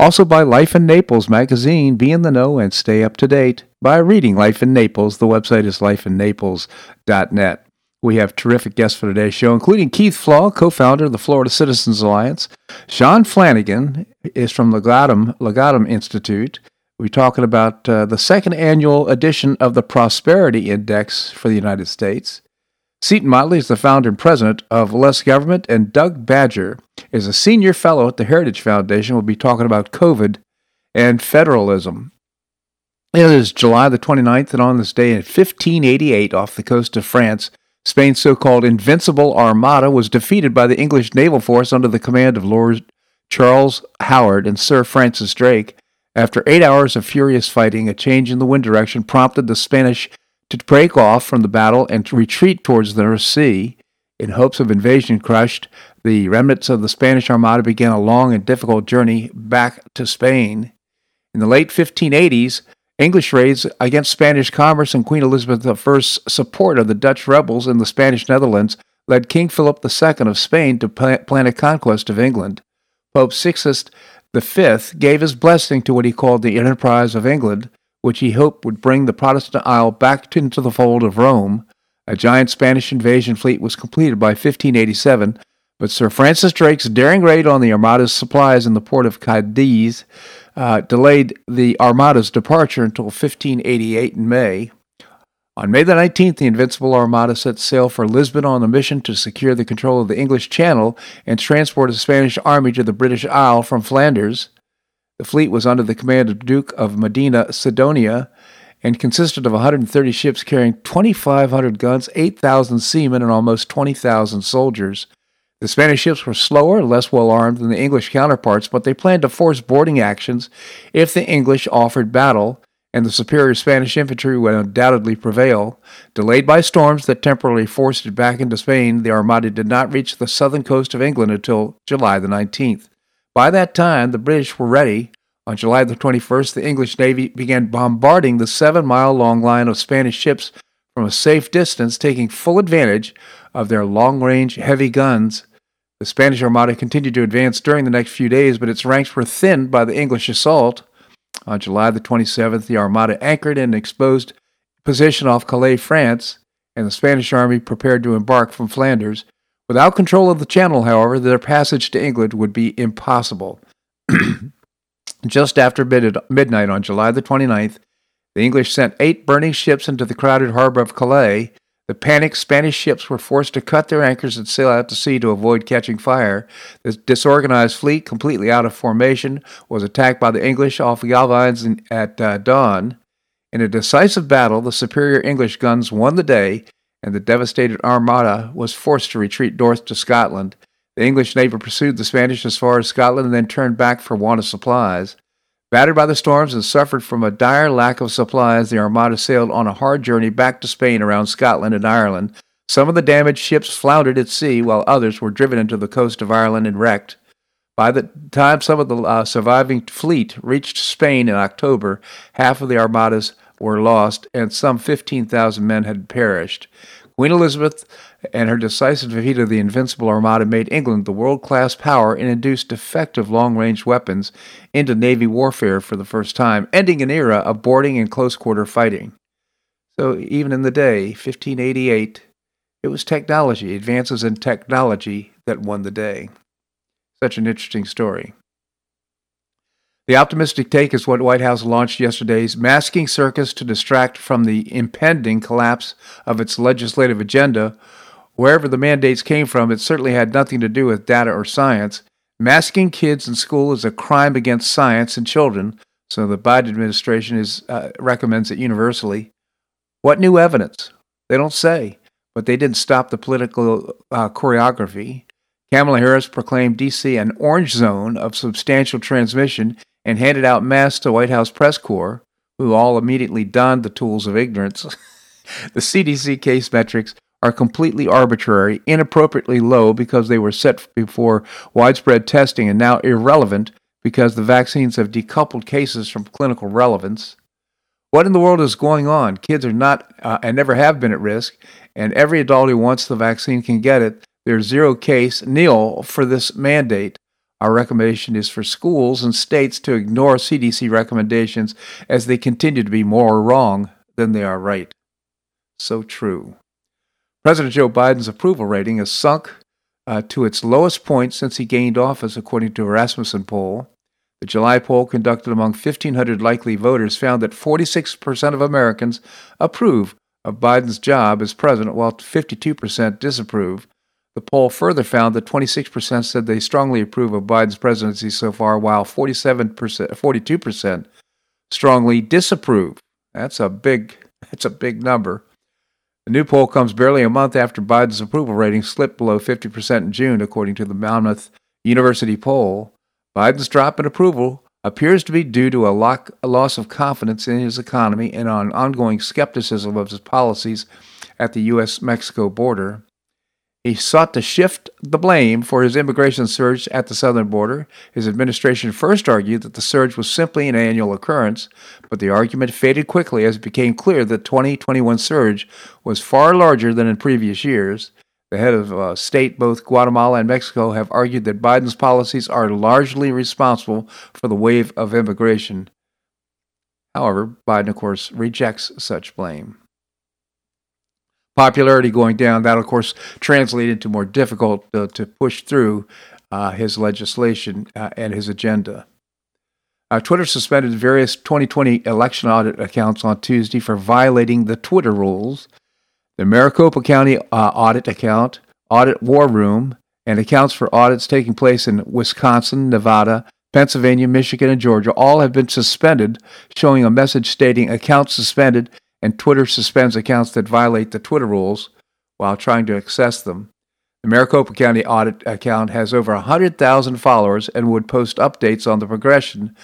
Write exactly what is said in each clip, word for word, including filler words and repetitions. Also by Life in Naples magazine. Be in the know and stay up to date by reading Life in Naples. The website is life in naples dot net. We have terrific guests for today's show, including Keith Flaugh, co-founder of the Florida Citizens Alliance. Sean Flanagan is from Legatum, Legatum Institute. We're talking about uh, the second annual edition of the Prosperity Index for the United States. Seton Motley is the founder and president of Less Government, and Doug Badger is a senior fellow at the Heritage Foundation. We'll be talking about COVID and federalism. It is July the twenty-ninth, and on this day in fifteen eighty-eight, off the coast of France, Spain's so-called Invincible Armada was defeated by the English naval force under the command of Lord Charles Howard and Sir Francis Drake. After eight hours of furious fighting, a change in the wind direction prompted the Spanish to break off from the battle and to retreat towards the North Sea. In hopes of invasion crushed, the remnants of the Spanish Armada began a long and difficult journey back to Spain. In the late fifteen eighties, English raids against Spanish commerce and Queen Elizabeth the First's support of the Dutch rebels in the Spanish Netherlands led King Philip the Second of Spain to plan a conquest of England. Pope Sixtus the Fifth gave his blessing to what he called the enterprise of England, which he hoped would bring the Protestant Isle back into the fold of Rome. A giant Spanish invasion fleet was completed by fifteen eighty-seven, but Sir Francis Drake's daring raid on the Armada's supplies in the port of Cadiz uh, delayed the Armada's departure until fifteen eighty-eight in May. On May the nineteenth, the Invincible Armada set sail for Lisbon on a mission to secure the control of the English Channel and transport a Spanish army to the British Isle from Flanders. The fleet was under the command of the Duke of Medina Sidonia and consisted of one hundred thirty ships carrying twenty-five hundred guns, eight thousand seamen, and almost twenty thousand soldiers. The Spanish ships were slower, less well-armed than the English counterparts, but they planned to force boarding actions if the English offered battle, and the superior Spanish infantry would undoubtedly prevail. Delayed by storms that temporarily forced it back into Spain, the Armada did not reach the southern coast of England until July the nineteenth. By that time, the British were ready. On July the twenty-first, the English Navy began bombarding the seven-mile-long line of Spanish ships from a safe distance, taking full advantage of their long-range heavy guns. The Spanish Armada continued to advance during the next few days, but its ranks were thinned by the English assault. On July the twenty-seventh, the Armada anchored in an exposed position off Calais, France, and the Spanish army prepared to embark from Flanders. Without control of the channel, however, their passage to England would be impossible. Just after mid- midnight on July the twenty-ninth, the English sent eight burning ships into the crowded harbor of Calais. The panicked Spanish ships were forced to cut their anchors and sail out to sea to avoid catching fire. This disorganized fleet, completely out of formation, was attacked by the English off Galvines at uh, dawn. In a decisive battle, the superior English guns won the day, and the devastated Armada was forced to retreat north to Scotland. The English Navy pursued the Spanish as far as Scotland and then turned back for want of supplies. Battered by the storms and suffered from a dire lack of supplies, the Armada sailed on a hard journey back to Spain around Scotland and Ireland. Some of the damaged ships floundered at sea, while others were driven into the coast of Ireland and wrecked. By the time some of the uh, surviving fleet reached Spain in October, half of the Armada's were lost, and some fifteen thousand men had perished. Queen Elizabeth and her decisive defeat of the Invincible Armada made England the world-class power and induced effective long-range weapons into Navy warfare for the first time, ending an era of boarding and close-quarter fighting. So even in the day, fifteen eighty-eight, it was technology, advances in technology, that won the day. Such an interesting story. The optimistic take is what White House launched yesterday's masking circus to distract from the impending collapse of its legislative agenda. Wherever the mandates came from, it certainly had nothing to do with data or science. Masking kids in school is a crime against science and children, so the Biden administration is, uh, recommends it universally. What new evidence? They don't say, but they didn't stop the political uh, choreography. Kamala Harris proclaimed D C an orange zone of substantial transmission, and handed out masks to White House press corps, who all immediately donned the tools of ignorance, the C D C case metrics are completely arbitrary, inappropriately low because they were set before widespread testing and now irrelevant because the vaccines have decoupled cases from clinical relevance. What in the world is going on? Kids are not uh, and never have been at risk, and every adult who wants the vaccine can get it. There's zero case nil for this mandate. Our recommendation is for schools and states to ignore C D C recommendations as they continue to be more wrong than they are right. So true. President Joe Biden's approval rating has sunk uh, to its lowest point since he gained office, according to a Rasmussen poll. The July poll conducted among fifteen hundred likely voters found that forty-six percent of Americans approve of Biden's job as president, while fifty-two percent disapprove. The poll further found that twenty-six percent said they strongly approve of Biden's presidency so far, while forty-seven percent, forty-two percent strongly disapprove. That's a big, that's a big number. The new poll comes barely a month after Biden's approval rating slipped below fifty percent in June, according to the Monmouth University poll. Biden's drop in approval appears to be due to a loss of confidence in his economy and an ongoing skepticism of his policies at the U S Mexico border. He sought to shift the blame for his immigration surge at the southern border. His administration first argued that the surge was simply an annual occurrence, but the argument faded quickly as it became clear that the twenty twenty-one surge was far larger than in previous years. The head of uh, state, both Guatemala and Mexico, have argued that Biden's policies are largely responsible for the wave of immigration. However, Biden, of course, rejects such blame. Popularity going down, that, of course, translated to more difficult uh, to push through uh, his legislation uh, and his agenda. Uh, Twitter suspended various twenty twenty election audit accounts on Tuesday for violating the Twitter rules. The Maricopa County uh, audit account, Audit War Room, and accounts for audits taking place in Wisconsin, Nevada, Pennsylvania, Michigan, and Georgia all have been suspended, showing a message stating account suspended, and Twitter suspends accounts that violate the Twitter rules while trying to access them. The Maricopa County audit account has over one hundred thousand followers and would post updates on the progression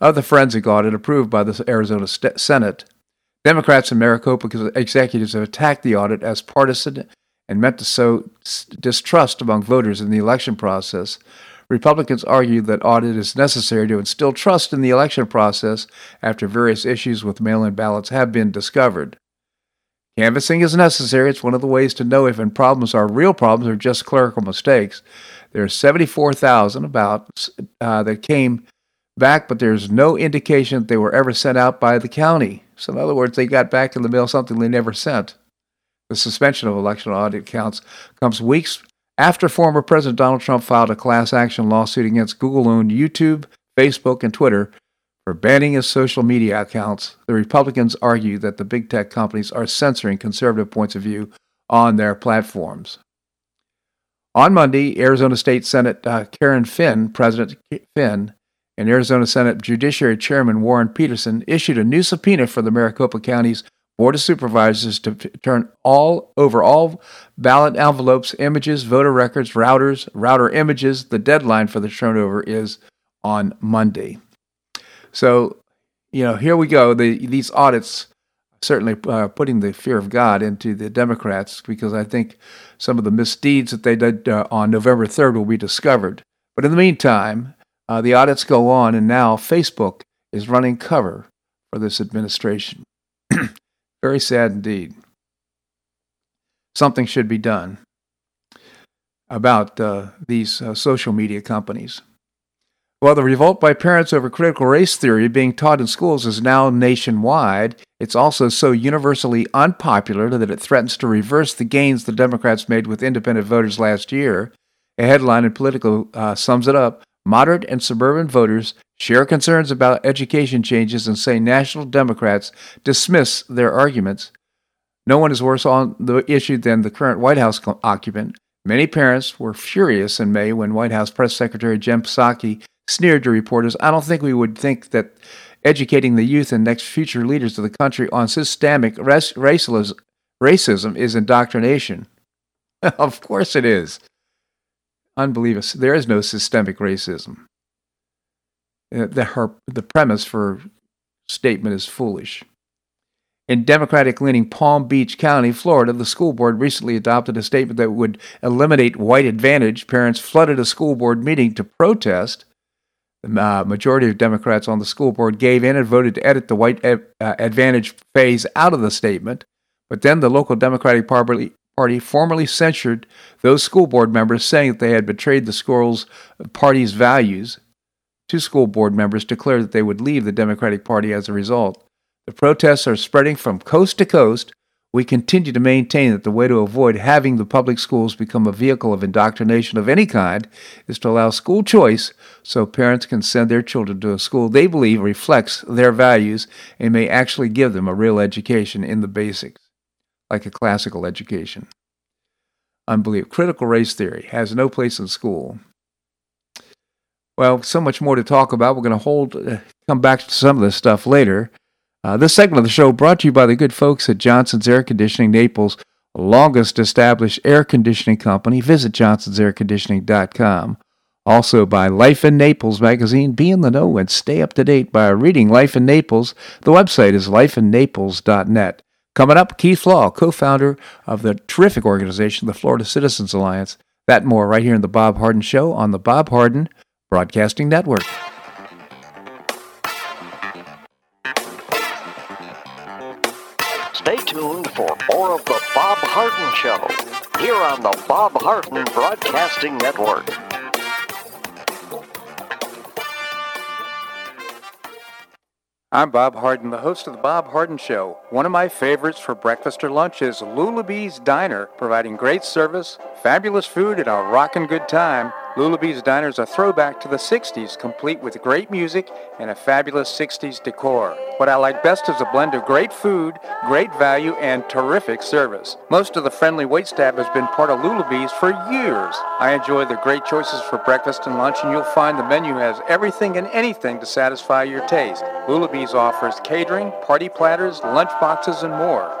of the forensic audit approved by the Arizona St- Senate. Democrats and Maricopa executives have attacked the audit as partisan and meant to sow distrust among voters in the election process. Republicans argue that audit is necessary to instill trust in the election process after various issues with mail-in ballots have been discovered. Canvassing is necessary. It's one of the ways to know if problems are real problems or just clerical mistakes. There are seventy-four thousand about uh, that came back, but there's no indication that they were ever sent out by the county. So in other words, they got back in the mail something they never sent. The suspension of election audit counts comes weeks after former President Donald Trump filed a class action lawsuit against Google-owned YouTube, Facebook, and Twitter for banning his social media accounts, the Republicans argue that the big tech companies are censoring conservative points of view on their platforms. On Monday, Arizona State Senate uh, Karen Finn, President Finn, and Arizona Senate Judiciary Chairman Warren Peterson issued a new subpoena for the Maricopa County's Board of Supervisors to p- turn all over all ballot envelopes, images, voter records, routers, router images. The deadline for the turnover is on Monday. So, you know, here we go. The, these audits certainly are putting the fear of God into the Democrats because I think some of the misdeeds that they did uh, on November third will be discovered. But in the meantime, uh, the audits go on, and now Facebook is running cover for this administration. Very sad indeed. Something should be done about uh, these uh, social media companies. Well, the revolt by parents over critical race theory being taught in schools is now nationwide. It's also so universally unpopular that it threatens to reverse the gains the Democrats made with independent voters last year. A headline in Politico uh, sums it up. Moderate and suburban voters share concerns about education changes and say national Democrats dismiss their arguments. No one is worse on the issue than the current White House occupant. Many parents were furious in May when White House Press Secretary Jen Psaki sneered to reporters, "I don't think we would think that educating the youth and next future leaders of the country on systemic racism is indoctrination." Of course it is. Unbelievable. There is no systemic racism. uh, the, her, the premise for statement is foolish. In Democratic-leaning Palm Beach County, Florida, the school board recently adopted a statement that would eliminate white advantage. Parents flooded a school board meeting to protest. The uh, majority of Democrats on the school board gave in and voted to edit the white uh, advantage phase out of the statement. But then the local Democratic Party, party formally censured those school board members, saying that they had betrayed the school's party's values. Two school board members declared that they would leave the Democratic Party as a result. The protests are spreading from coast to coast. We continue to maintain that the way to avoid having the public schools become a vehicle of indoctrination of any kind is to allow school choice so parents can send their children to a school they believe reflects their values and may actually give them a real education in the basics, like a classical education. Unbelievable. Critical race theory has no place in school. Well, so much more to talk about. We're going to hold, uh, come back to some of this stuff later. Uh, this segment of the show brought to you by the good folks at Johnson's Air Conditioning, Naples' longest established air conditioning company. Visit johnsons air conditioning dot com. Also by Life in Naples magazine. Be in the know and stay up to date by reading Life in Naples. The website is life in naples dot net. Coming up, Keith Flaugh, co-founder of the terrific organization, the Florida Citizens Alliance. That more right here in the Bob Harden Show on the Bob Harden Broadcasting Network. Stay tuned for more of the Bob Harden Show here on the Bob Harden Broadcasting Network. I'm Bob Harden, the host of the Bob Harden Show. One of my favorites for breakfast or lunch is Lulabee's Diner, providing great service, fabulous food, and a rockin' good time. Lulabee's Diner is a throwback to the sixties, complete with great music and a fabulous sixties decor. What I like best is a blend of great food, great value, and terrific service. Most of the friendly waitstaff has been part of Lulabee's for years. I enjoy the great choices for breakfast and lunch, and you'll find the menu has everything and anything to satisfy your taste. Lulabee's offers catering, party platters, lunch boxes, and more.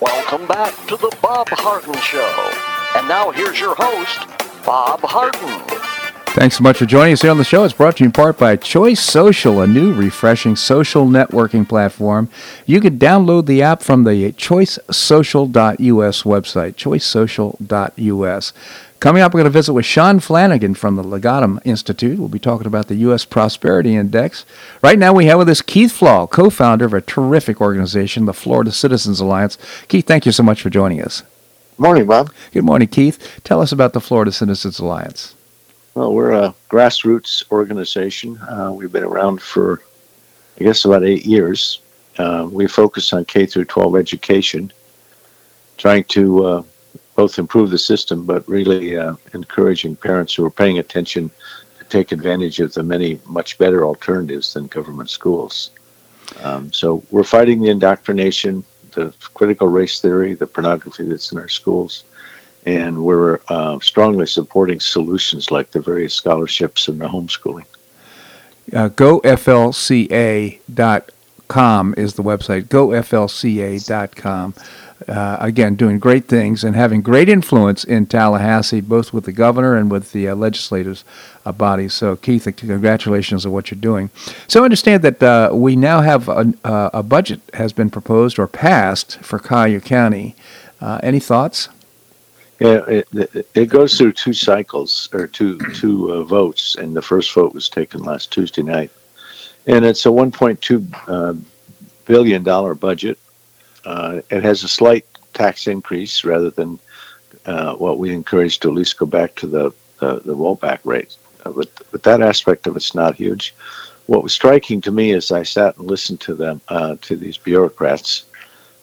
Welcome back to the Bob Harden Show. And now here's your host, Bob Harden. Thanks so much for joining us here on the show. It's brought to you in part by Choice Social, a new refreshing social networking platform. You can download the app from the choice social dot u s website, choice social dot u s. Coming up, we're going to visit with Sean Flanagan from the Legatum Institute. We'll be talking about the U S Prosperity Index. Right now, we have with us Keith Flaugh, co-founder of a terrific organization, the Florida Citizens Alliance. Keith, thank you so much for joining us. Good morning, Bob. Good morning, Keith. Tell us about the Florida Citizens Alliance. Well, we're a grassroots organization. Uh, we've been around for, I guess, about eight years. Uh, we focus on K through twelve education, trying to uh, both improve the system, but really uh, encouraging parents who are paying attention to take advantage of the many much better alternatives than government schools. Um, so we're fighting the indoctrination, the critical race theory, the pornography that's in our schools, and we're uh, strongly supporting solutions like the various scholarships and the homeschooling. Uh, go F L C A dot com is the website, go F L C A dot com. Uh, again, doing great things and having great influence in Tallahassee, both with the governor and with the uh, legislative uh, body. So, Keith, congratulations on what you're doing. So I understand that uh, we now have a, uh, a budget has been proposed or passed for Collier County. Uh, any thoughts? Yeah, it, it goes through two cycles or two, two uh, votes, and the first vote was taken last Tuesday night. And it's a one point two billion dollars budget. Uh, it has a slight tax increase rather than uh, what we encourage to at least go back to the, uh, the rollback rate. Uh, but, but that aspect of it's not huge. What was striking to me as I sat and listened to them, uh, to these bureaucrats,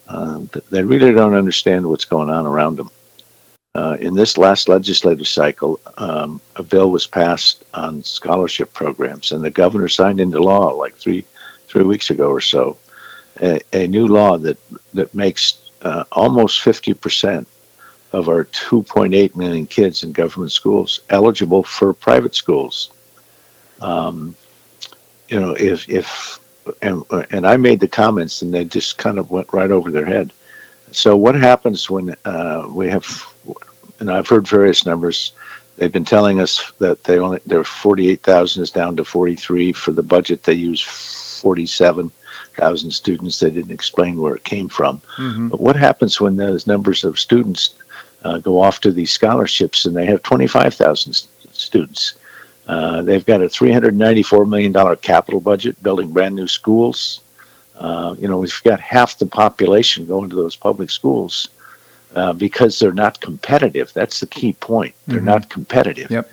uh, they really don't understand what's going on around them. Uh, in this last legislative cycle, um, a bill was passed on scholarship programs, and the governor signed into law like three three weeks ago or so. A, a new law that that makes uh, almost fifty percent of our two point eight million kids in government schools eligible for private schools. Um, you know, if if and and I made the comments, and they just kind of went right over their head. So what happens when uh, we have? And I've heard various numbers. They've been telling us that they only their forty-eight thousand is down to forty-three for the budget. They use forty-seven. thousand students. They didn't explain where it came from. Mm-hmm. But what happens when those numbers of students uh, go off to these scholarships and they have twenty-five thousand st- students? Uh, they've got a three hundred ninety-four million dollars capital budget, building brand new schools. Uh, you know, we've got half the population going to those public schools uh, because they're not competitive. That's the key point. They're mm-hmm. not competitive. Yep.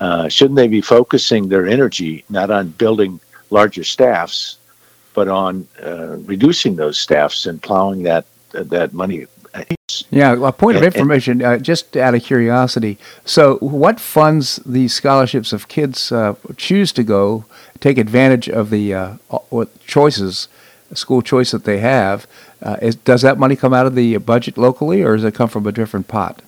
Uh, shouldn't they be focusing their energy not on building larger staffs, but on uh, reducing those staffs and plowing that uh, that money? Yeah, a point of information, uh, just out of curiosity. So what funds these scholarships of kids uh, choose to go, take advantage of the uh, choices, school choice that they have? Uh, is, does that money come out of the budget locally, or does it come from a different pot?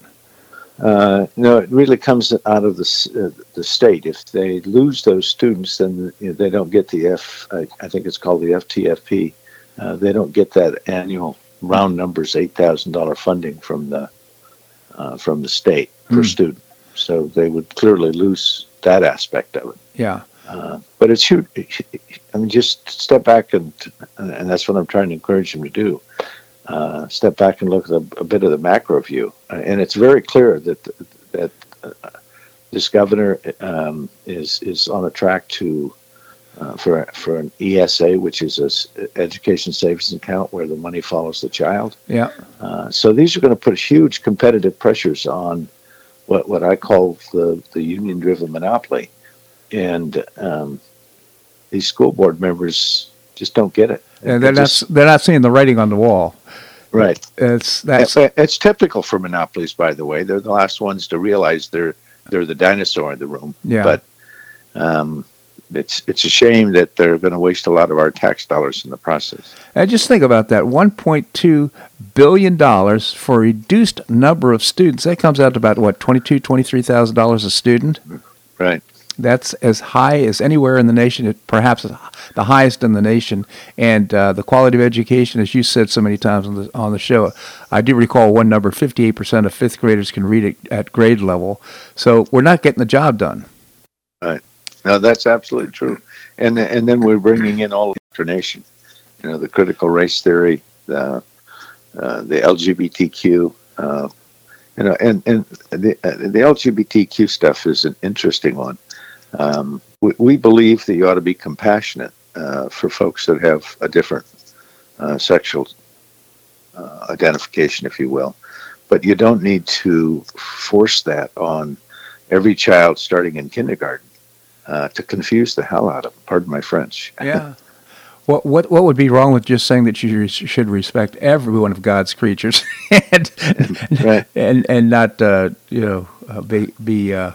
Uh, no, it really comes out of the uh, the state. If they lose those students, then you know, they don't get the F. I, I think it's called the F T F P. Uh, they don't get that annual round numbers eight thousand dollar funding from the uh, from the state mm. per student. So they would clearly lose that aspect of it. Yeah. Uh, but it's huge. I mean, just step back and and that's what I'm trying to encourage them to do. Uh, step back and look at a, a bit of the macro view, uh, and it's very clear that that uh, this governor um, is is on a track to uh, for for an E S A, which is an education savings account where the money follows the child. Yeah. Uh, so these are going to put huge competitive pressures on what what I call the the union-driven monopoly, and um, these school board members just don't get it. And they're, just, not, they're not seeing the writing on the wall. Right. It's that's it's typical for monopolies, by the way. They're the last ones to realize they're they're the dinosaur in the room. Yeah. But um, it's it's a shame that they're going to waste a lot of our tax dollars in the process. And just think about that: one point two billion dollars for a reduced number of students. That comes out to about what twenty-two, twenty-three thousand dollars a student. Right. That's as high as anywhere in the nation, perhaps the highest in the nation. And uh, the quality of education, as you said so many times on the on the show, I do recall one number, fifty-eight percent of fifth graders can read it at grade level. So we're not getting the job done. Right. No, that's absolutely true. And and then we're bringing in all indoctrination, you know, the critical race theory, the, uh, the L G B T Q, uh, you know, and, and the, uh, the L G B T Q stuff is an interesting one. Um, we, we believe that you ought to be compassionate uh, for folks that have a different uh, sexual uh, identification, if you will. But you don't need to force that on every child starting in kindergarten uh, to confuse the hell out of them. Pardon my French. Yeah. What what what would be wrong with just saying that you should respect every one of God's creatures and, right. and and not uh, you know uh, be be. Uh,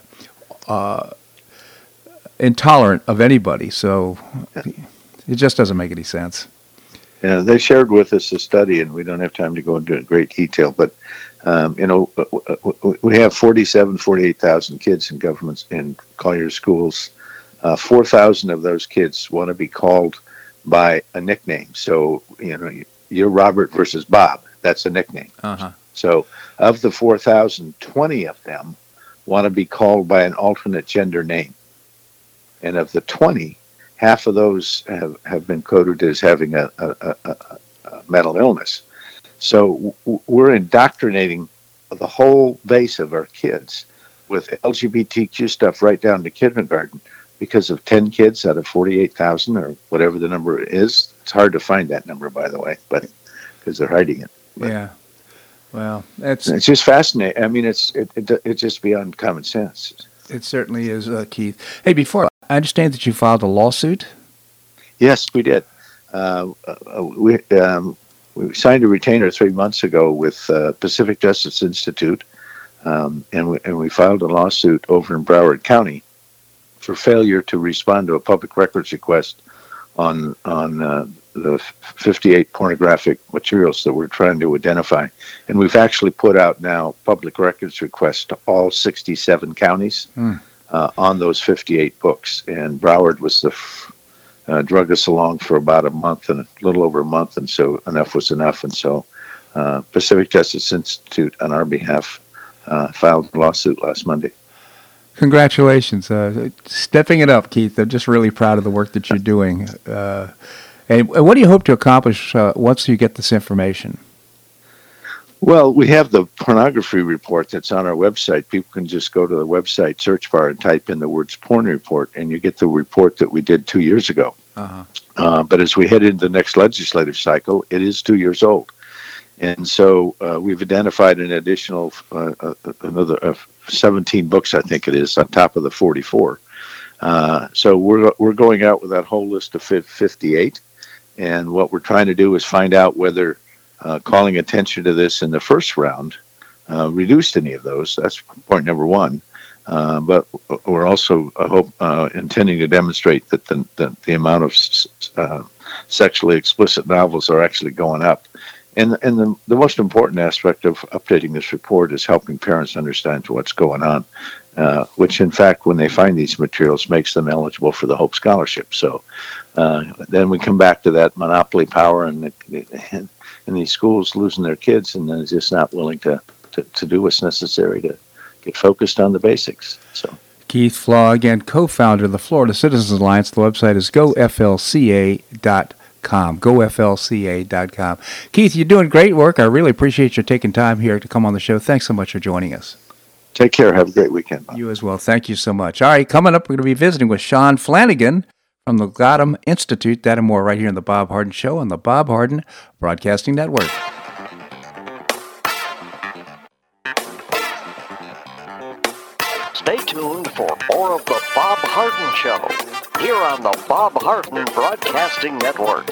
uh, intolerant of anybody, so it just doesn't make any sense. Yeah, they shared with us a study, and we don't have time to go into great detail, but Um, you know, we have forty-seven, forty-eight thousand kids in governments in Collier's schools. Uh, four thousand of those kids want to be called by a nickname. So, you know, you're Robert versus Bob. That's a nickname. Uh-huh. So of the four thousand, twenty of them want to be called by an alternate gender name. And of the twenty, half of those have, have been coded as having a, a, a, a mental illness. So we're indoctrinating the whole base of our kids with L G B T Q stuff right down to kindergarten because of ten kids out of forty-eight thousand or whatever the number is. It's hard to find that number, by the way, but because they're hiding it. But yeah. Well, that's it's just fascinating. I mean, it's it, it it's just beyond common sense. It certainly is, uh, Keith. Hey, before, I understand that you filed a lawsuit. Yes, we did. Uh, we um, we signed a retainer three months ago with uh, Pacific Justice Institute, um, and we and we filed a lawsuit over in Broward County for failure to respond to a public records request on on. Uh, the fifty-eight pornographic materials that we're trying to identify. And we've actually put out now public records requests to all sixty-seven counties mm. uh, on those fifty-eight books. And Broward was the, f- uh, drug us along for about a month and a little over a month. And so enough was enough. And so uh, Pacific Justice Institute on our behalf uh, filed a lawsuit last Monday. Congratulations. Uh, stepping it up, Keith. I'm just really proud of the work that you're doing. Uh, And what do you hope to accomplish uh, once you get this information? Well, we have the pornography report that's on our website. People can just go to the website search bar and type in the words porn report, and you get the report that we did two years ago. Uh-huh. Uh, but as we head into the next legislative cycle, it is two years old. And so uh, we've identified an additional uh, uh, another uh, seventeen books, I think it is, on top of the forty-four. Uh, so we're, we're going out with that whole list of fifty-eight. And what we're trying to do is find out whether uh, calling attention to this in the first round uh, reduced any of those. That's point number one. Uh, but we're also I hope, uh, intending to demonstrate that the the, the amount of uh, sexually explicit novels are actually going up. And and the, the most important aspect of updating this report is helping parents understand what's going on, uh, which, in fact, when they find these materials, makes them eligible for the Hope Scholarship. So uh, then we come back to that monopoly power and, the, and, and these schools losing their kids and they're just not willing to, to, to do what's necessary to get focused on the basics. So Keith Flaugh, again, co-founder of the Florida Citizens Alliance. The website is go f l c a dot com. go f l c a dot com. Keith, you're doing great work. I really appreciate you taking time here to come on the show. Thanks so much for joining us. Take care. Have a great weekend. Bob. You as well. Thank you so much. All right, coming up, we're going to be visiting with Sean Flanagan from the Legatum Institute. That and more right here on The Bob Harden Show on the Bob Harden Broadcasting Network. Stay tuned for more of The Bob Harden Show here on the Bob Harden Broadcasting Network.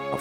A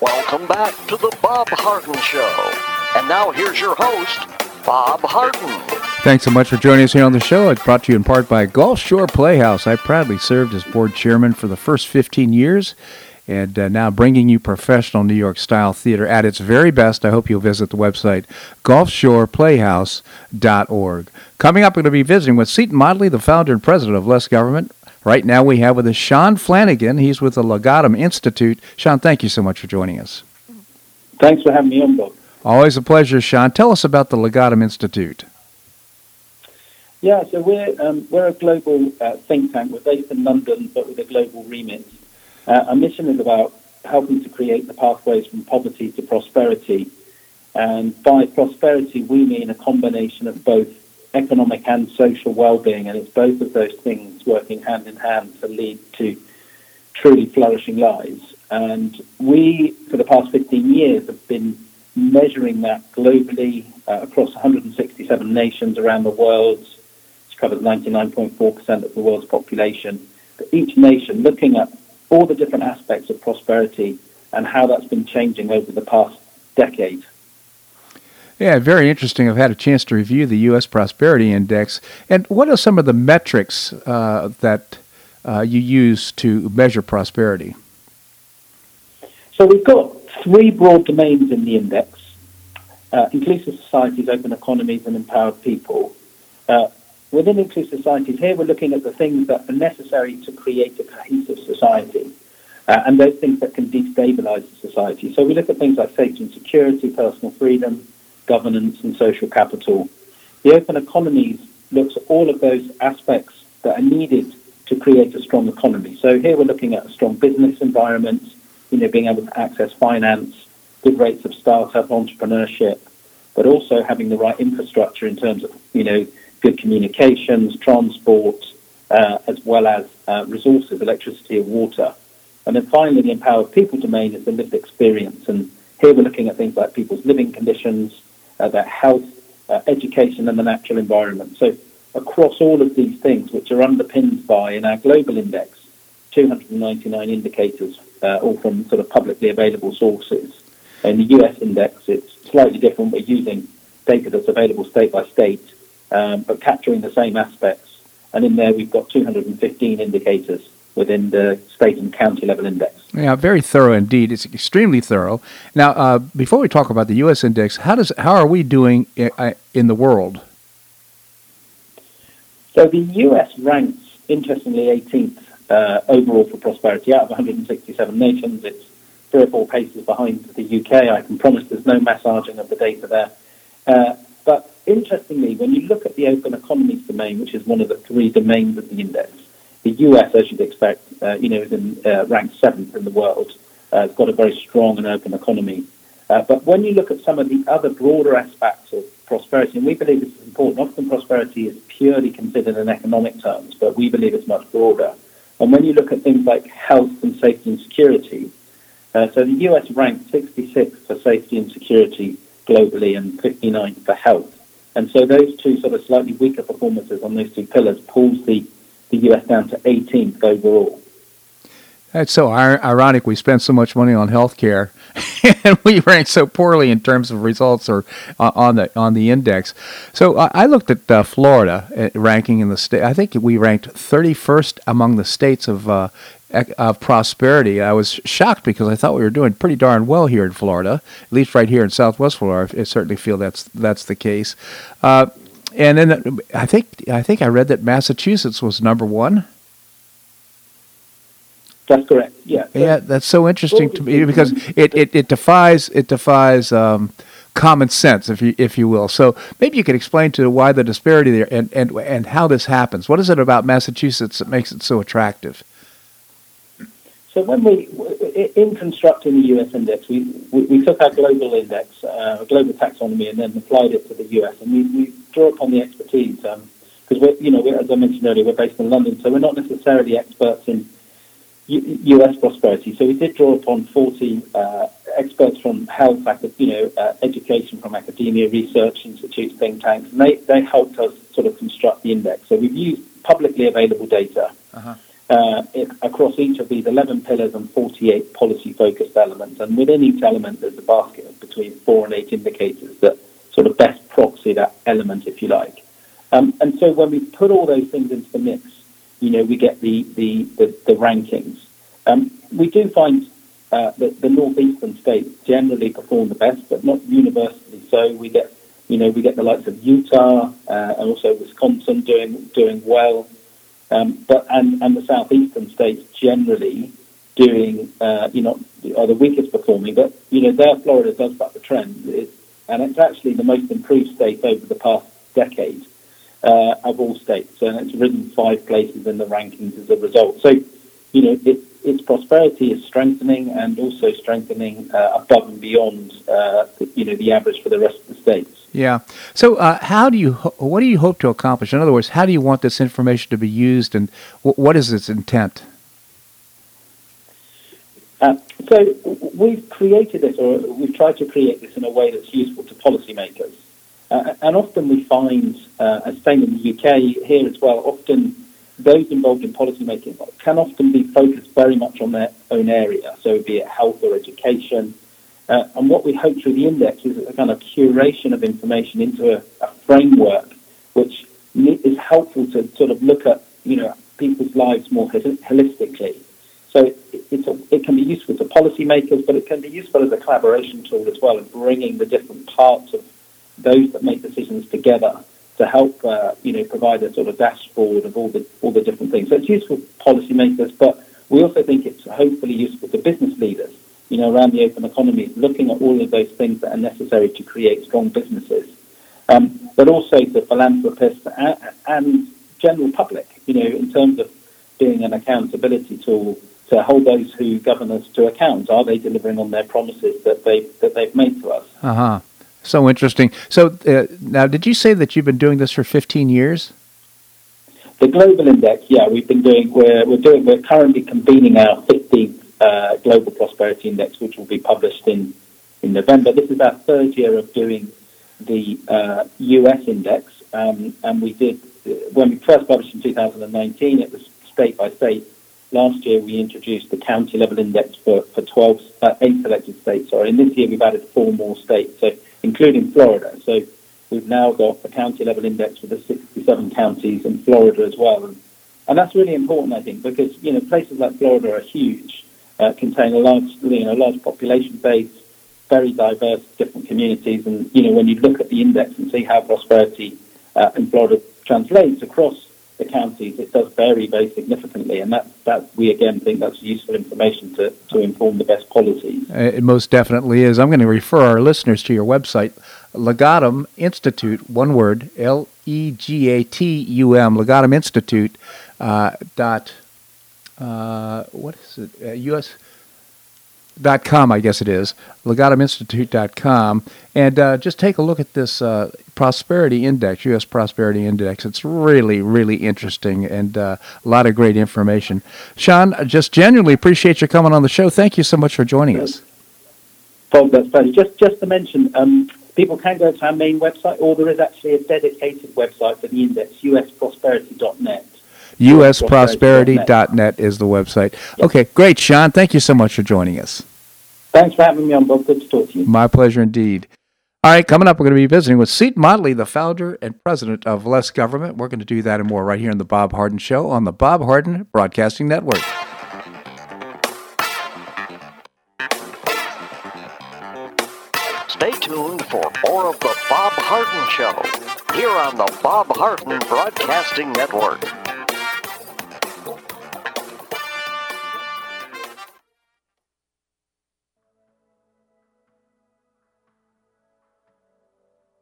Welcome back to the Bob Harden Show. And now here's your host, Bob Harden. Thanks so much for joining us here on the show. It's brought to you in part by Gulf Shore Playhouse. I proudly served as board chairman for the first fifteen years, and uh, now bringing you professional New York-style theater at its very best. I hope you'll visit the website, Gulf Shore Playhouse dot org. Coming up, we're going to be visiting with Seton Motley, the founder and president of Less Government. Right now we have with us Sean Flanagan. He's with the Legatum Institute. Sean, thank you so much for joining us. Thanks for having me on, Bob. Always a pleasure, Sean. Tell us about the Legatum Institute. Yeah, so we're, um, we're a global uh, think tank. We're based in London, but with a global remit. Uh, our mission is about helping to create the pathways from poverty to prosperity. And by prosperity, we mean a combination of both economic and social well-being, and it's both of those things working hand in hand to lead to truly flourishing lives. And we, for the past fifteen years, have been measuring that globally uh, across one hundred sixty-seven nations around the world, which covers ninety-nine point four percent of the world's population. But each nation looking at all the different aspects of prosperity and how that's been changing over the past decade. Yeah, very interesting. I've had a chance to review the U S Prosperity Index. And what are some of the metrics uh, that uh, you use to measure prosperity? So we've got three broad domains in the index. Uh, inclusive societies, open economies, and empowered people. Uh, within inclusive societies, here we're looking at the things that are necessary to create a cohesive society, uh, and those things that can destabilize the society. So we look at things like safety and security, personal freedom, governance, and social capital. The open economies looks at all of those aspects that are needed to create a strong economy. So here we're looking at a strong business environment, you know, being able to access finance, good rates of startup entrepreneurship, but also having the right infrastructure in terms of, you know, good communications, transport, uh, as well as uh, resources, electricity and water. And then finally, the empowered people domain is the lived experience. And here we're looking at things like people's living conditions, Uh, their health, uh, education, and the natural environment. So across all of these things, which are underpinned by, in our global index, two hundred ninety-nine indicators, uh, all from sort of publicly available sources. In the U S index, it's slightly different. We're using data that's available state by state, um, but capturing the same aspects. And in there, we've got two hundred fifteen indicators. Within the state and county level index. Yeah, very thorough indeed. It's extremely thorough. Now, uh, before we talk about the U S index, how does how are we doing in, uh, in the world? So the U S ranks, interestingly, eighteenth uh, overall for prosperity out of one hundred sixty-seven nations. It's three or four paces behind the U K. I can promise there's no massaging of the data there. Uh, but interestingly, when you look at the open economies domain, which is one of the three domains of the index, the U S, as you'd expect, uh, you know, is in, uh, ranked seventh in the world. Uh, it's got a very strong and open economy. Uh, but when you look at some of the other broader aspects of prosperity, and we believe this is important, often prosperity is purely considered in economic terms, but we believe it's much broader. And when you look at things like health and safety and security, uh, so the U S ranked sixty-sixth for safety and security globally and fifty-ninth for health. And so those two sort of slightly weaker performances on those two pillars pulls the the U S down to eighteenth overall. That's so ironic. We spend so much money on healthcare, and we rank so poorly in terms of results or uh, on the on the index. So uh, I looked at uh, Florida at ranking in the state. I think we ranked thirty-first among the states of uh, of prosperity. I was shocked because I thought we were doing pretty darn well here in Florida, at least right here in Southwest Florida. I certainly feel that's that's the case. Uh, And then I think I think I read that Massachusetts was number one. That's correct. Yeah. Yeah, that's so interesting to me because it, it, it defies it defies um, common sense, if you if you will. So maybe you could explain to why the disparity there and, and, and how this happens. What is it about Massachusetts that makes it so attractive? So when we, in constructing the U S index, we, we took our global index, uh, global taxonomy, and then applied it to the U S. And we, we draw upon the expertise, because um, we're, you know, we're, as I mentioned earlier, we're based in London, so we're not necessarily experts in U- U.S. prosperity. So we did draw upon forty uh, experts from health, you know, uh, education, from academia, research institutes, think tanks, and they, they helped us sort of construct the index. So we've used publicly available data. Uh-huh. Uh, it, across each of these eleven pillars and forty-eight policy-focused elements. And within each element, there's a basket of between four and eight indicators that sort of best proxy that element, if you like. Um, and so when we put all those things into the mix, you know, we get the, the, the, the rankings. Um, we do find uh, that the northeastern states generally perform the best, but not universally so. We get, you know, we get the likes of Utah uh, and also Wisconsin doing doing well. Um, but and, and the southeastern states generally doing, uh, you know, are the weakest performing. But, you know, there Florida does buck the trend. It's, and it's actually the most improved state over the past decade uh, of all states. And it's risen five places in the rankings as a result. So, you know, it, its prosperity is strengthening and also strengthening uh, above and beyond, uh, you know, the average for the rest of the states. Yeah. So, uh, how do you? What do you hope to accomplish? In other words, how do you want this information to be used, and w- what is its intent? Uh, so, we've created this, or we've tried to create this in a way that's useful to policymakers. Uh, and often we find, uh, as same in the U K, here as well, often those involved in policymaking can often be focused very much on their own area. So, be it health or education. Uh, and what we hope through the index is a kind of curation of information into a, a framework which is helpful to sort of look at, you know, people's lives more holistically. So it, it's a, it can be useful to policymakers, but it can be useful as a collaboration tool as well, in bringing the different parts of those that make decisions together to help, uh, you know, provide a sort of dashboard of all the all the different things. So it's useful for policymakers, but we also think it's hopefully useful to business leaders. You know, around the open economy, looking at all of those things that are necessary to create strong businesses, um, but also to philanthropists and, and general public, you know, in terms of being an accountability tool to hold those who govern us to account. Are they delivering on their promises that, they, that they've made to us? Uh-huh. So interesting. So uh, now, did you say that you've been doing this for fifteen years? The global index, yeah, we've been doing, we're, we're doing, we're currently convening our fifteenth Uh, Global Prosperity Index, which will be published in, in November. This is our third year of doing the uh, U S index, um, and we did, when we first published in two thousand nineteen, it was state by state. Last year, we introduced the county level index for, for twelve, uh, eight selected states, sorry, and this year we've added four more states, so including Florida. So we've now got the county level index for the sixty-seven counties in Florida as well. And, and that's really important, I think, because, you know, places like Florida are huge. Uh, contain a large, you know, large population base, very diverse, different communities, and you know when you look at the index and see how prosperity uh, in Florida translates across the counties, it does vary very significantly, and that that we again think that's useful information to, to inform the best policies. It most definitely is. I'm going to refer our listeners to your website, Legatum Institute, one word, L E G A T U M, Legatum Institute uh, dot. Uh, what is it? Uh, U S dot com, I guess it is. Legatum Institute dot com. And uh, just take a look at this uh, Prosperity Index, U S Prosperity Index. It's really, really interesting and uh, a lot of great information. Sean, I just genuinely appreciate you coming on the show. Thank you so much for joining us. Bob, that's funny. Just, just to mention, um, people can go to our main website, or there is actually a dedicated website for the index, U S prosperity dot net. U S prosperity dot net is the website. Okay, great, Sean. Thank you so much for joining us. Thanks for having me on, Bob. Good to talk to you. My pleasure indeed. All right, coming up, we're going to be visiting with Seton Motley, the founder and president of Less Government. We're going to do that and more right here on The Bob Harden Show on the Bob Harden Broadcasting Network. Stay tuned for more of The Bob Harden Show here on the Bob Harden Broadcasting Network.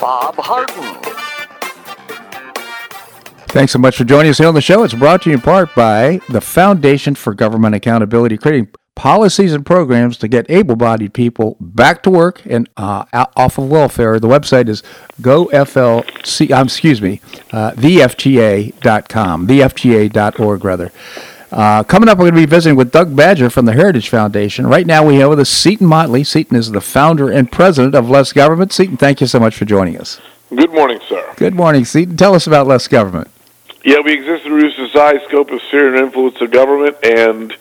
Bob Harden. Thanks so much for joining us here on the show. It's brought to you in part by the Foundation for Government Accountability, creating policies and programs to get able-bodied people back to work and uh, off of welfare. The website is go f l c, um, excuse me, uh, the f g a dot com, the f g a dot org rather. Uh, coming up, we're going to be visiting with Doug Badger from the Heritage Foundation. Right now, we have with us Seton Motley. Seton is the founder and president of Less Government. Seton, thank you so much for joining us. Good morning, sir. Good morning, Seton. Tell us about Less Government. Yeah, we exist to reduce the size, scope, of sphere, and influence of government, and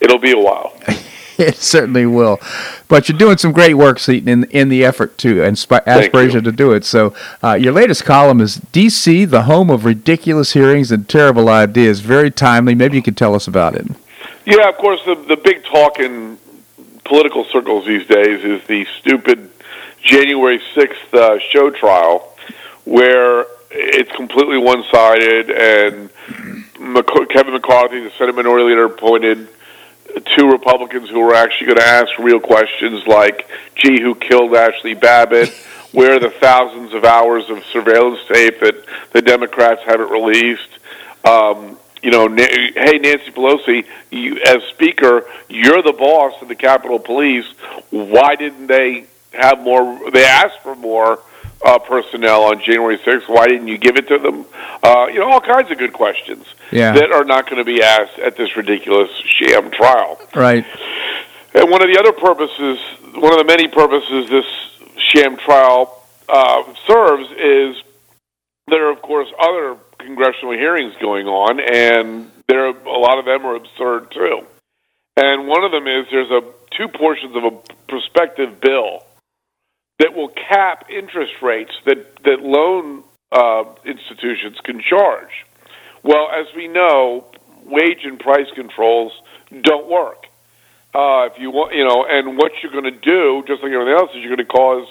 it'll be a while. It certainly will. But you're doing some great work, Seton, in, in the effort to, and sp- aspiration to do it. So uh, your latest column is D C, the home of ridiculous hearings and terrible ideas. Very timely. Maybe you could tell us about it. Yeah, of course, the, the big talk in political circles these days is the stupid January sixth uh, show trial, where it's completely one-sided, and McC- Kevin McCarthy, the Senate Minority Leader, appointed two Republicans who were actually going to ask real questions like, gee, who killed Ashley Babbitt? Where are the thousands of hours of surveillance tape that the Democrats haven't released? Um, you know, na- hey, Nancy Pelosi, you, as Speaker, you're the boss of the Capitol Police. Why didn't they have more? They asked for more uh, personnel on January sixth. Why didn't you give it to them? Uh, you know, all kinds of good questions. Yeah. That are not going to be asked at this ridiculous sham trial. Right. And one of the other purposes, one of the many purposes this sham trial uh, serves is there are, of course, other congressional hearings going on, and there are, a lot of them are absurd, too. And one of them is there's a two portions of a prospective bill that will cap interest rates that, that loan uh, institutions can charge. Well, as we know, wage and price controls don't work. Uh, if you want, you know, and what you're going to do, just like everything else, is you're going to cause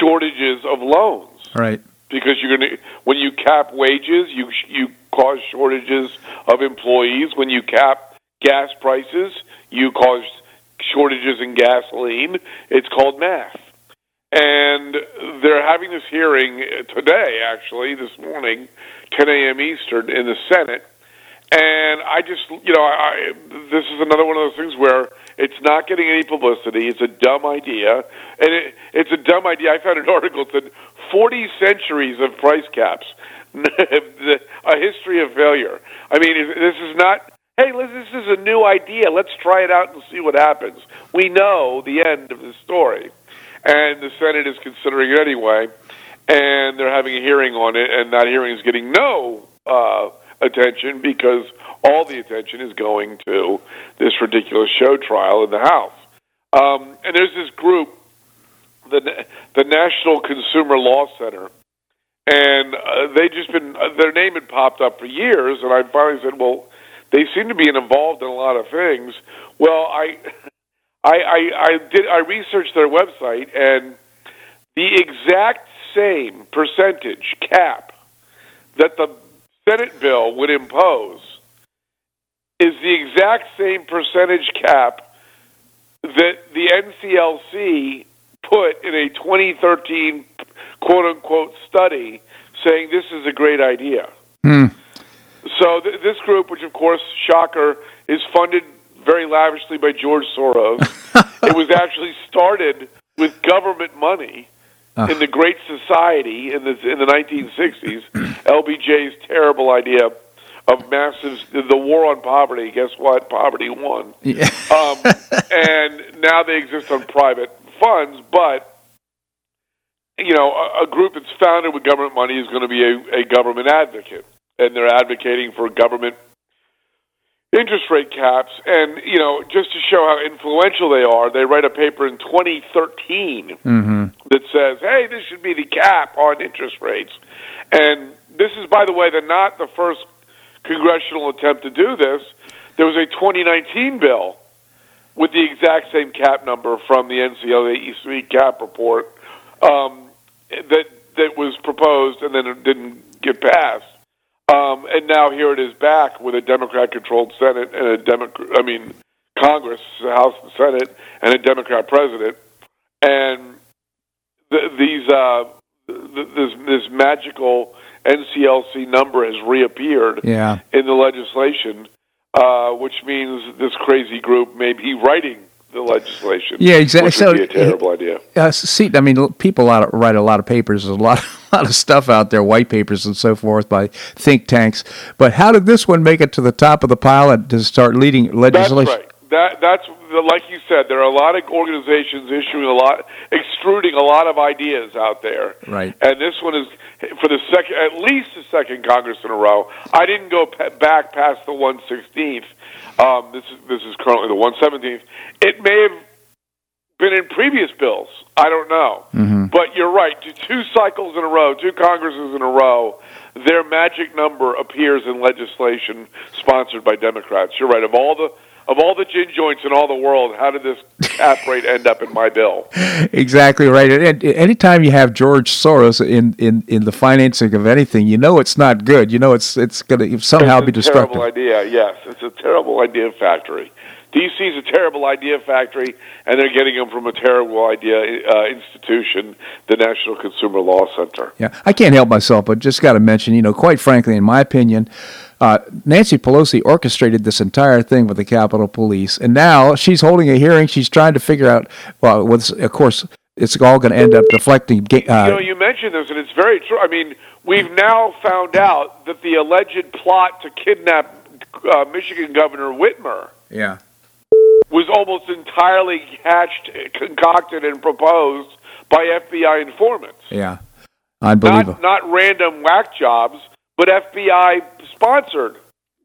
shortages of loans, right? Because you're going to, when you cap wages, you you cause shortages of employees. When you cap gas prices, you cause shortages in gasoline. It's called math. And they're having this hearing today, actually, this morning, ten a.m. Eastern, in the Senate. And I just, you know, I, this is another one of those things where it's not getting any publicity. It's a dumb idea. And it, it's a dumb idea. I found an article that said forty centuries of price caps, a history of failure. I mean, this is not, hey, this is a new idea. Let's try it out and see what happens. We know the end of the story. And the Senate is considering it anyway, and they're having a hearing on it, and that hearing is getting no uh, attention because all the attention is going to this ridiculous show trial in the House. Um, and there's this group, the the National Consumer Law Center, and uh, they just been uh, their name had popped up for years, and I finally said, well, they seem to be involved in a lot of things. Well, I I I, I did I researched their website, and the exact same percentage cap that the Senate bill would impose is the exact same percentage cap that the N C L C put in a twenty thirteen quote-unquote study saying this is a great idea. Hmm. So th- this group, which of course, shocker, is funded very lavishly by George Soros. It was actually started with government money uh. in the Great Society in the in the nineteen sixties, L B J's terrible idea of massive, the war on poverty. Guess what? Poverty won. Yeah. um, and now they exist on private funds, but you know, a, a group that's founded with government money is going to be a, a government advocate, and they're advocating for government interest rate caps. And, you know, just to show how influential they are, they write a paper in twenty thirteen mm-hmm. that says, hey, this should be the cap on interest rates. And this is, by the way, they're not the first congressional attempt to do this. There was a twenty nineteen bill with the exact same cap number from the N C L A E C cap report um, that that was proposed and then it didn't get passed. Um, and now here it is back with a Democrat-controlled Senate and a Democrat, I mean, Congress, the House and Senate, and a Democrat president. And th- these uh, th- this this magical N C L C number has reappeared yeah. in the legislation, uh, which means this crazy group may be writing the legislation. Yeah, exactly. Which would so, be a terrible it, idea. Uh, see, I mean, people write a lot of papers. There's a lot, a lot of stuff out there, white papers and so forth by think tanks. But how did this one make it to the top of the pile and to start leading legislation? That's right. That, that's, like you said, there are a lot of organizations issuing a lot, extruding a lot of ideas out there. Right. And this one is, for the second, at least the second Congress in a row. I didn't go back past the one sixteenth. Um, this is, this is currently the one seventeenth. It may have been in previous bills. I don't know. Mm-hmm. But you're right. Two cycles in a row, two Congresses in a row, their magic number appears in legislation sponsored by Democrats. You're right. Of all the Of all the gin joints in all the world, how did this cap rate end up in my bill? Exactly right. And anytime you have George Soros in, in, in the financing of anything, you know it's not good. You know it's it's going to somehow be destructive. It's a terrible idea, yes. It's a terrible idea factory. D C is a terrible idea factory, and they're getting them from a terrible idea uh, institution, the National Consumer Law Center. Yeah, I can't help myself, but just got to mention, you know, quite frankly, in my opinion, uh, Nancy Pelosi orchestrated this entire thing with the Capitol Police, and now she's holding a hearing. She's trying to figure out, well, what's, of course, it's all going to end up deflecting. Uh, you know, you mentioned this, and it's very true. I mean, we've now found out that the alleged plot to kidnap uh, Michigan Governor Whitmer. Yeah. was almost entirely hatched, concocted, and proposed by F B I informants. Yeah, unbelievable. Not, not random whack jobs, but F B I-sponsored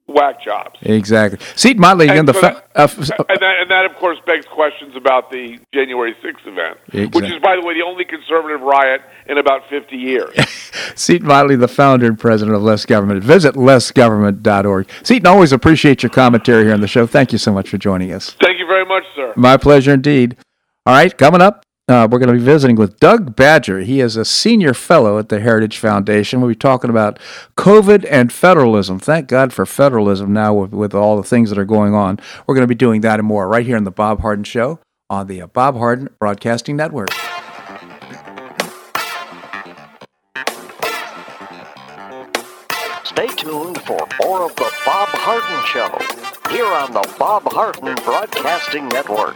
whack jobs. Exactly. Seton Motley, and, and, the so fa- that, uh, and, that, and that, of course, begs questions about the January sixth event, exactly. which is, by the way, the only conservative riot in about fifty years. Seton Motley, the founder and president of Less Government. Visit less government dot org. Seton, always appreciate your commentary here on the show. Thank you so much for joining us. Thank you very much, sir. My pleasure indeed. All right, coming up, uh, we're going to be visiting with Doug Badger. He is a senior fellow at the Heritage Foundation. We'll be talking about COVID and federalism. Thank God for federalism now with, with all the things that are going on. We're going to be doing that and more right here on The Bob Harden Show on the Bob Harden Broadcasting Network. Stay tuned for more of The Bob Harden Show here on the Bob Harden Broadcasting Network.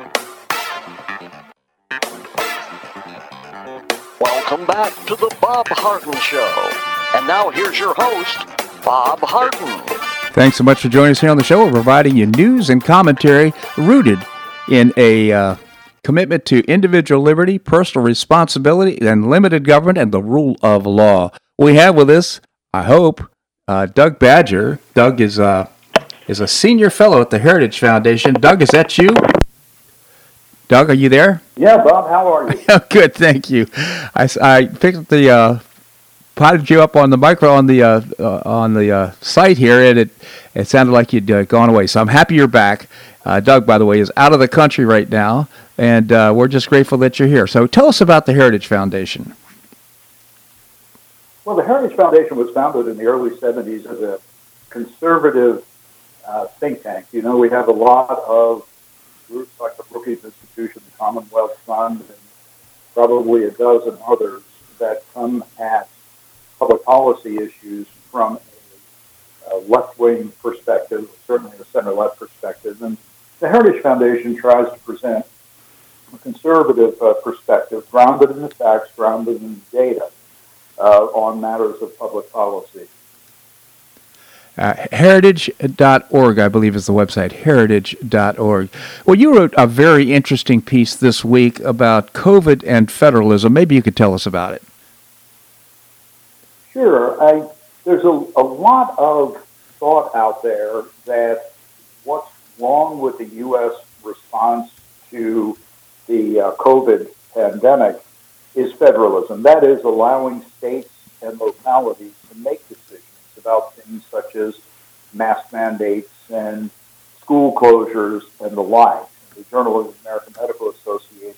Welcome back to the Bob Harden Show. And now here's your host, Bob Harden. Thanks so much for joining us here on the show. We're providing you news and commentary rooted in a uh, commitment to individual liberty, personal responsibility, and limited government, and the rule of law. We have with us, I hope, uh, Doug Badger. Doug is, uh, is a senior fellow at the Heritage Foundation. Doug, is that you? Doug, are you there? Yeah, Bob, how are you? Good, thank you. I, I picked up the uh, potted you up on the micro on the uh, uh, on the uh, site here, and it it sounded like you'd uh, gone away. So I'm happy you're back. Uh, Doug, by the way, is out of the country right now, and uh, we're just grateful that you're here. So tell us about the Heritage Foundation. Well, the Heritage Foundation was founded in the early seventies as a conservative uh, think tank. You know, we have a lot of groups like the Brookings Institution, the Commonwealth Fund, and probably a dozen others that come at public policy issues from a, a left-wing perspective, certainly a center-left perspective. And the Heritage Foundation tries to present a conservative uh, perspective, grounded in the facts, grounded in data, uh, on matters of public policy. Uh, heritage dot org, I believe, is the website, heritage dot org. Well, you wrote a very interesting piece this week about COVID and federalism. Maybe you could tell us about it. Sure. I, there's a, a lot of thought out there that what's wrong with the U S response to the uh, COVID pandemic is federalism. That is, allowing states and localities to make decisions about things such as mask mandates and school closures and the like. The Journal of the American Medical Association,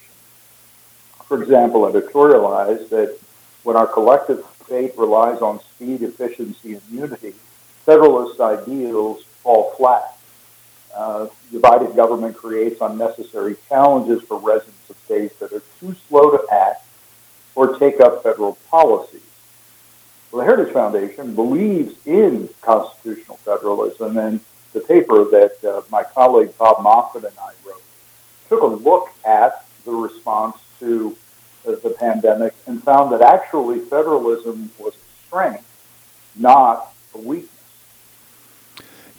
for example, editorialized that when our collective state relies on speed, efficiency, and unity, federalist ideals fall flat. Uh, divided government creates unnecessary challenges for residents of states that are too slow to act or take up federal policies. Well, the Heritage Foundation believes in constitutional federalism, and the paper that uh, my colleague Bob Moffat and I wrote took a look at the response to uh, the pandemic and found that actually federalism was a strength, not a weakness.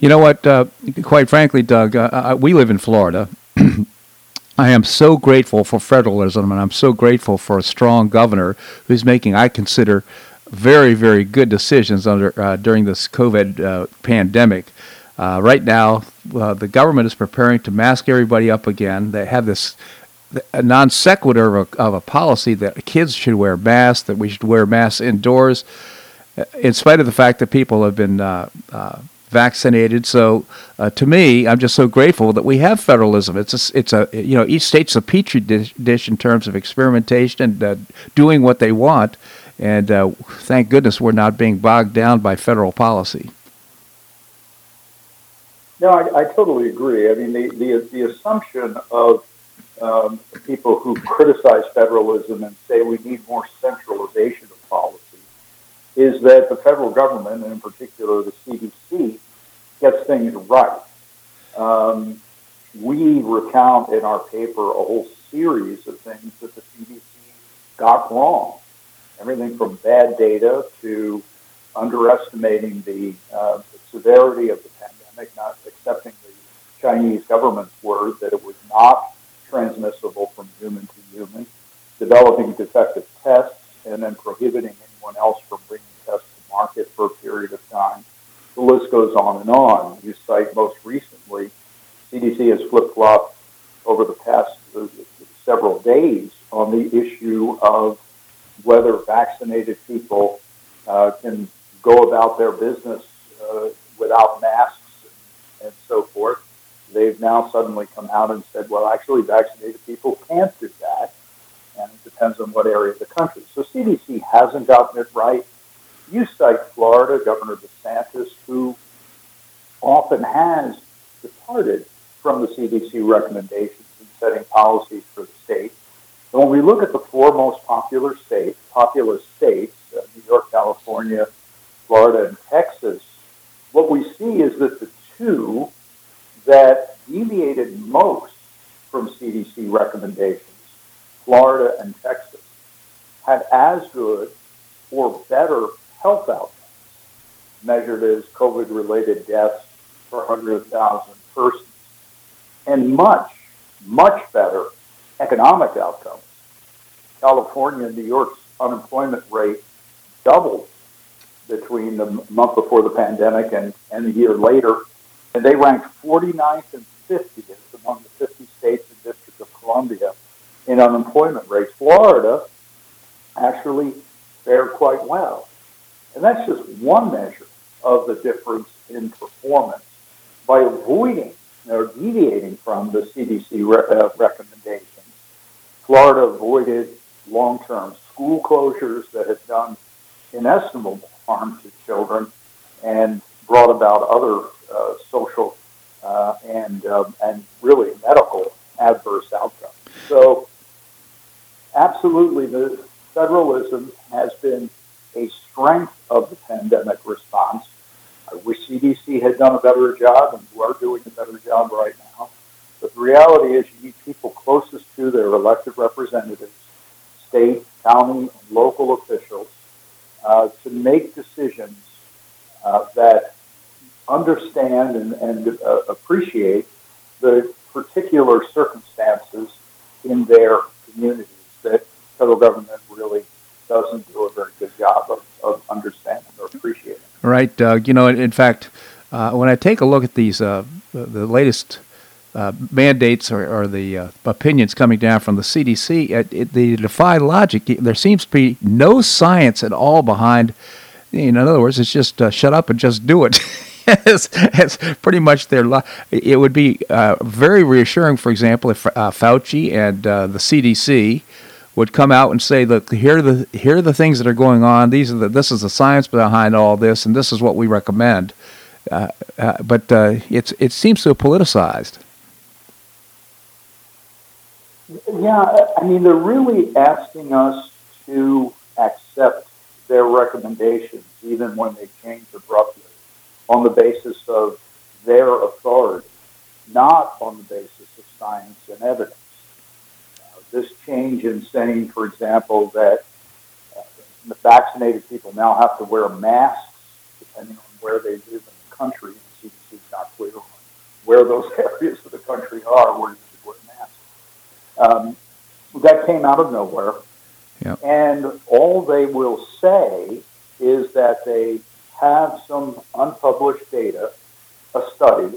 You know what, uh, quite frankly, Doug, uh, I, we live in Florida. I am so grateful for federalism, and I'm so grateful for a strong governor who's making, I consider, very, very good decisions under uh, during this COVID uh, pandemic. Uh, right now, uh, the government is preparing to mask everybody up again. They have this a non sequitur of a, of a policy that kids should wear masks, that we should wear masks indoors, in spite of the fact that people have been uh, uh, vaccinated. So uh, to me, I'm just so grateful that we have federalism. It's a, it's a you know, each state's a petri dish in terms of experimentation and uh, doing what they want. And uh, thank goodness we're not being bogged down by federal policy. No, I, I totally agree. I mean, the, the, the assumption of um, people who criticize federalism and say we need more centralization of policy is that the federal government, and in particular the C D C, gets things right. Um, we recount in our paper a whole series of things that the C D C got wrong. Everything from bad data to underestimating the uh, severity of the pandemic, not accepting the Chinese government's word that it was not transmissible from human to human, developing defective tests, and then prohibiting anyone else from bringing tests to market for a period of time. The list goes on and on. You cite most recently, C D C has flip-flopped over the past uh, several days on the issue of whether vaccinated people uh, can go about their business uh, without masks and, and so forth. They've now suddenly come out and said, well, actually, vaccinated people can't do that, and it depends on what area of the country. So C D C hasn't gotten it right. You cite Florida, Governor DeSantis, who often has departed from the C D C recommendations in setting policies for the state. So when we look at the four most popular states, populous states, uh, New York, California, Florida, and Texas, what we see is that the two that deviated most from C D C recommendations, Florida and Texas, had as good or better health outcomes, measured as COVID-related deaths per one hundred thousand persons, and much, much better economic outcomes. California and New York's unemployment rate doubled between the month before the pandemic and, and a year later, and they ranked forty-ninth and fiftieth among the fifty states and District of Columbia in unemployment rates. Florida actually fared quite well. And that's just one measure of the difference in performance by avoiding or deviating from the C D C re- uh, recommendations. Florida avoided long-term school closures that have done inestimable harm to children and brought about other uh, social uh, and um, and really medical adverse outcomes. So absolutely, the federalism has been a strength of the pandemic response. I wish C D C had done a better job, and we're doing a better job right now. But the reality is you need people closest to their elected representatives, state, county, and local officials, uh, to make decisions uh, that understand and, and uh, appreciate the particular circumstances in their communities that federal government really doesn't do a very good job of, of understanding or appreciating. Right, Doug. You know, in, in fact, uh, when I take a look at these, uh, the latest Uh, mandates or, or the uh, opinions coming down from the C D C, uh, it, they defy logic. There seems to be no science at all behind. In other words, it's just uh, shut up and just do it. it's, it's pretty much their. Lo- it would be uh, very reassuring, for example, if uh, Fauci and uh, the C D C would come out and say, "Look, here are the here are the things that are going on. These are the this is the science behind all this, and this is what we recommend." Uh, uh, but uh, it's it seems so politicized. Yeah, I mean, they're really asking us to accept their recommendations, even when they change abruptly, on the basis of their authority, not on the basis of science and evidence. Uh, this change in saying, for example, that uh, the vaccinated people now have to wear masks, depending on where they live in the country, and the C D C is not clear on where those areas of the country are, where Um, that came out of nowhere, yep. And all they will say is that they have some unpublished data, a study,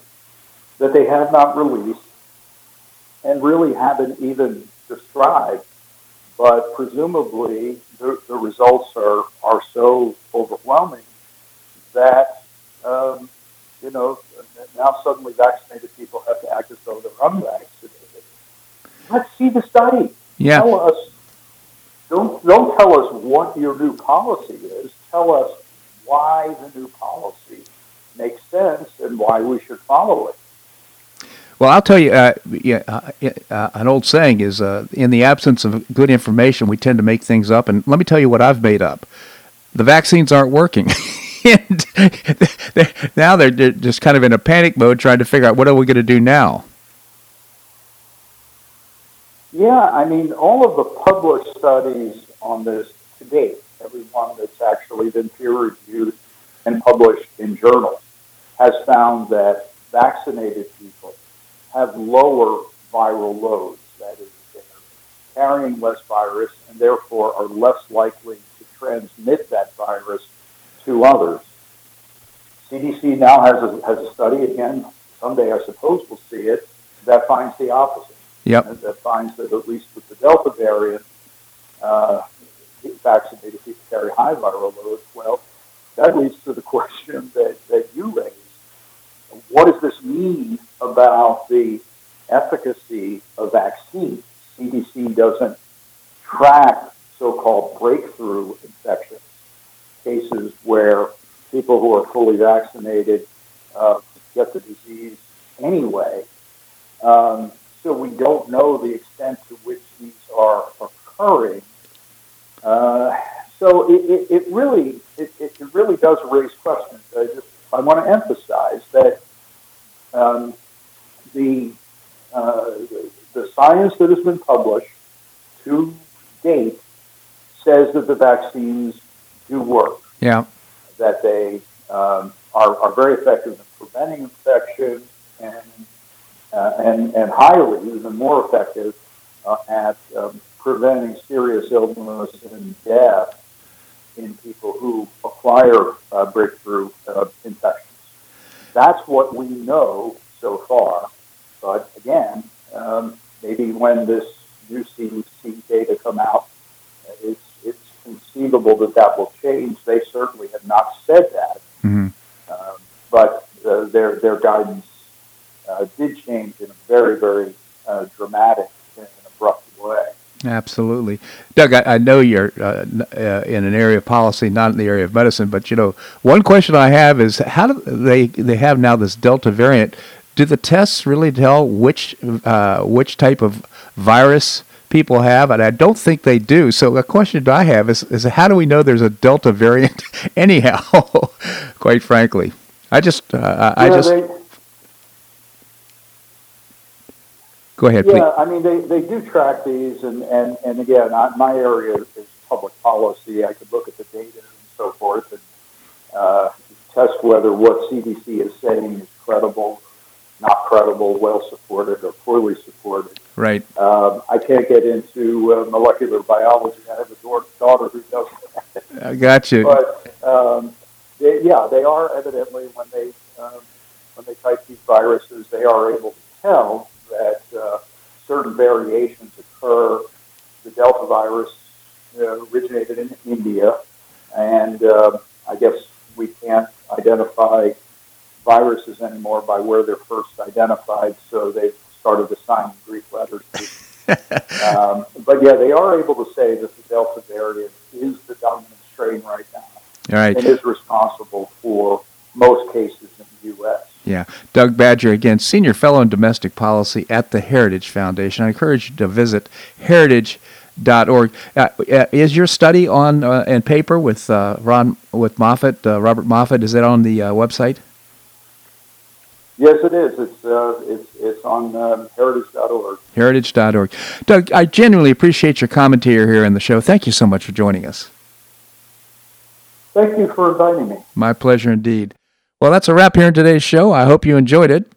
that they have not released and really haven't even described, but presumably the, the results are, are so overwhelming that um, you know, now suddenly vaccinated people have to act as though they're unvaccinated. Let's see the study. Yeah. Tell us, don't, don't tell us what your new policy is. Tell us why the new policy makes sense and why we should follow it. Well, I'll tell you, uh, yeah, uh, uh, an old saying is, uh, in the absence of good information, we tend to make things up. And let me tell you what I've made up. The vaccines aren't working. And they're, now they're just kind of in a panic mode trying to figure out, what are we going to do now? Yeah, I mean, all of the published studies on this to date, every one that's actually been peer-reviewed and published in journals, has found that vaccinated people have lower viral loads, that is, they're carrying less virus and therefore are less likely to transmit that virus to others. C D C now has a, has a study, again, someday I suppose we'll see it, that finds the opposite. Yep. That finds that at least with the Delta variant, uh, vaccinated people carry high viral loads. Well, that leads to the question that, that you raised. What does this mean about the efficacy of vaccines? C D C doesn't track so-called breakthrough infections, cases where people who are fully vaccinated uh, get the disease anyway. Um, so we don't know the extent to which these are occurring. Uh, so it, it, it really, it, it really does raise questions. I just, I want to emphasize that um, the, uh, the the science that has been published to date says that the vaccines do work. Yeah, that they um, are are very effective in preventing infection and uh, and and highly, even more effective uh, at um, preventing serious illness and death in people who acquire uh, breakthrough uh, infections. That's what we know so far. But again, um, maybe when this new C D C data come out, it's it's conceivable that that will change. They certainly have not said that, mm-hmm. um, but uh, their their guidance uh, did change in a very very uh, dramatic and abrupt way. Absolutely. Doug, I, I know you're uh, uh, in an area of policy, not in the area of medicine, but, you know, one question I have is, how do they, they have now this Delta variant? Do the tests really tell which uh, which type of virus people have? And I don't think they do. So the question that I have is, is how do we know there's a Delta variant anyhow, quite frankly? I just... Uh, I yeah, just they- Go ahead, yeah, please. Yeah, I mean, they, they do track these, and, and, and again, I, my area is public policy. I could look at the data and so forth and uh, test whether what C D C is saying is credible, not credible, well-supported, or poorly supported. Right. Um, I can't get into uh, molecular biology. I have a daughter who does that. I got you. But, um, they, yeah, they are evidently, when they, um, when they type these viruses, they are able to tell that uh, certain variations occur. The Delta virus uh, originated in India, and uh, I guess we can't identify viruses anymore by where they're first identified, so they've started assigning Greek letters to um, But yeah, they are able to say that the Delta variant is the dominant strain right now. All right. And is responsible for most cases in the U S Yeah. Doug Badger, again, Senior Fellow in Domestic Policy at the Heritage Foundation. I encourage you to visit heritage dot org. Uh, is your study on uh, in paper with uh, Ron with Moffitt, uh, Robert Moffitt? Is that on the uh, website? Yes, it is. It's uh, it's it's on um, heritage dot org. heritage dot org. Doug, I genuinely appreciate your commentary here in the show. Thank you so much for joining us. Thank you for inviting me. My pleasure indeed. Well, that's a wrap here in today's show. I hope you enjoyed it.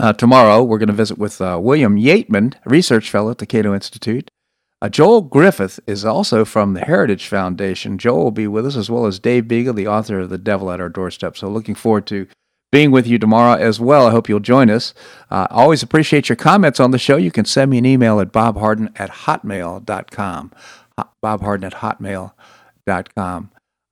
Uh, tomorrow, we're going to visit with uh, William Yatman, a research fellow at the Cato Institute. Uh, Joel Griffith is also from the Heritage Foundation. Joel will be with us, as well as Dave Beagle, the author of The Devil at Our Doorstep. So looking forward to being with you tomorrow as well. I hope you'll join us. I uh, always appreciate your comments on the show. You can send me an email at bob harden at hotmail dot com. bob harden at hotmail dot com.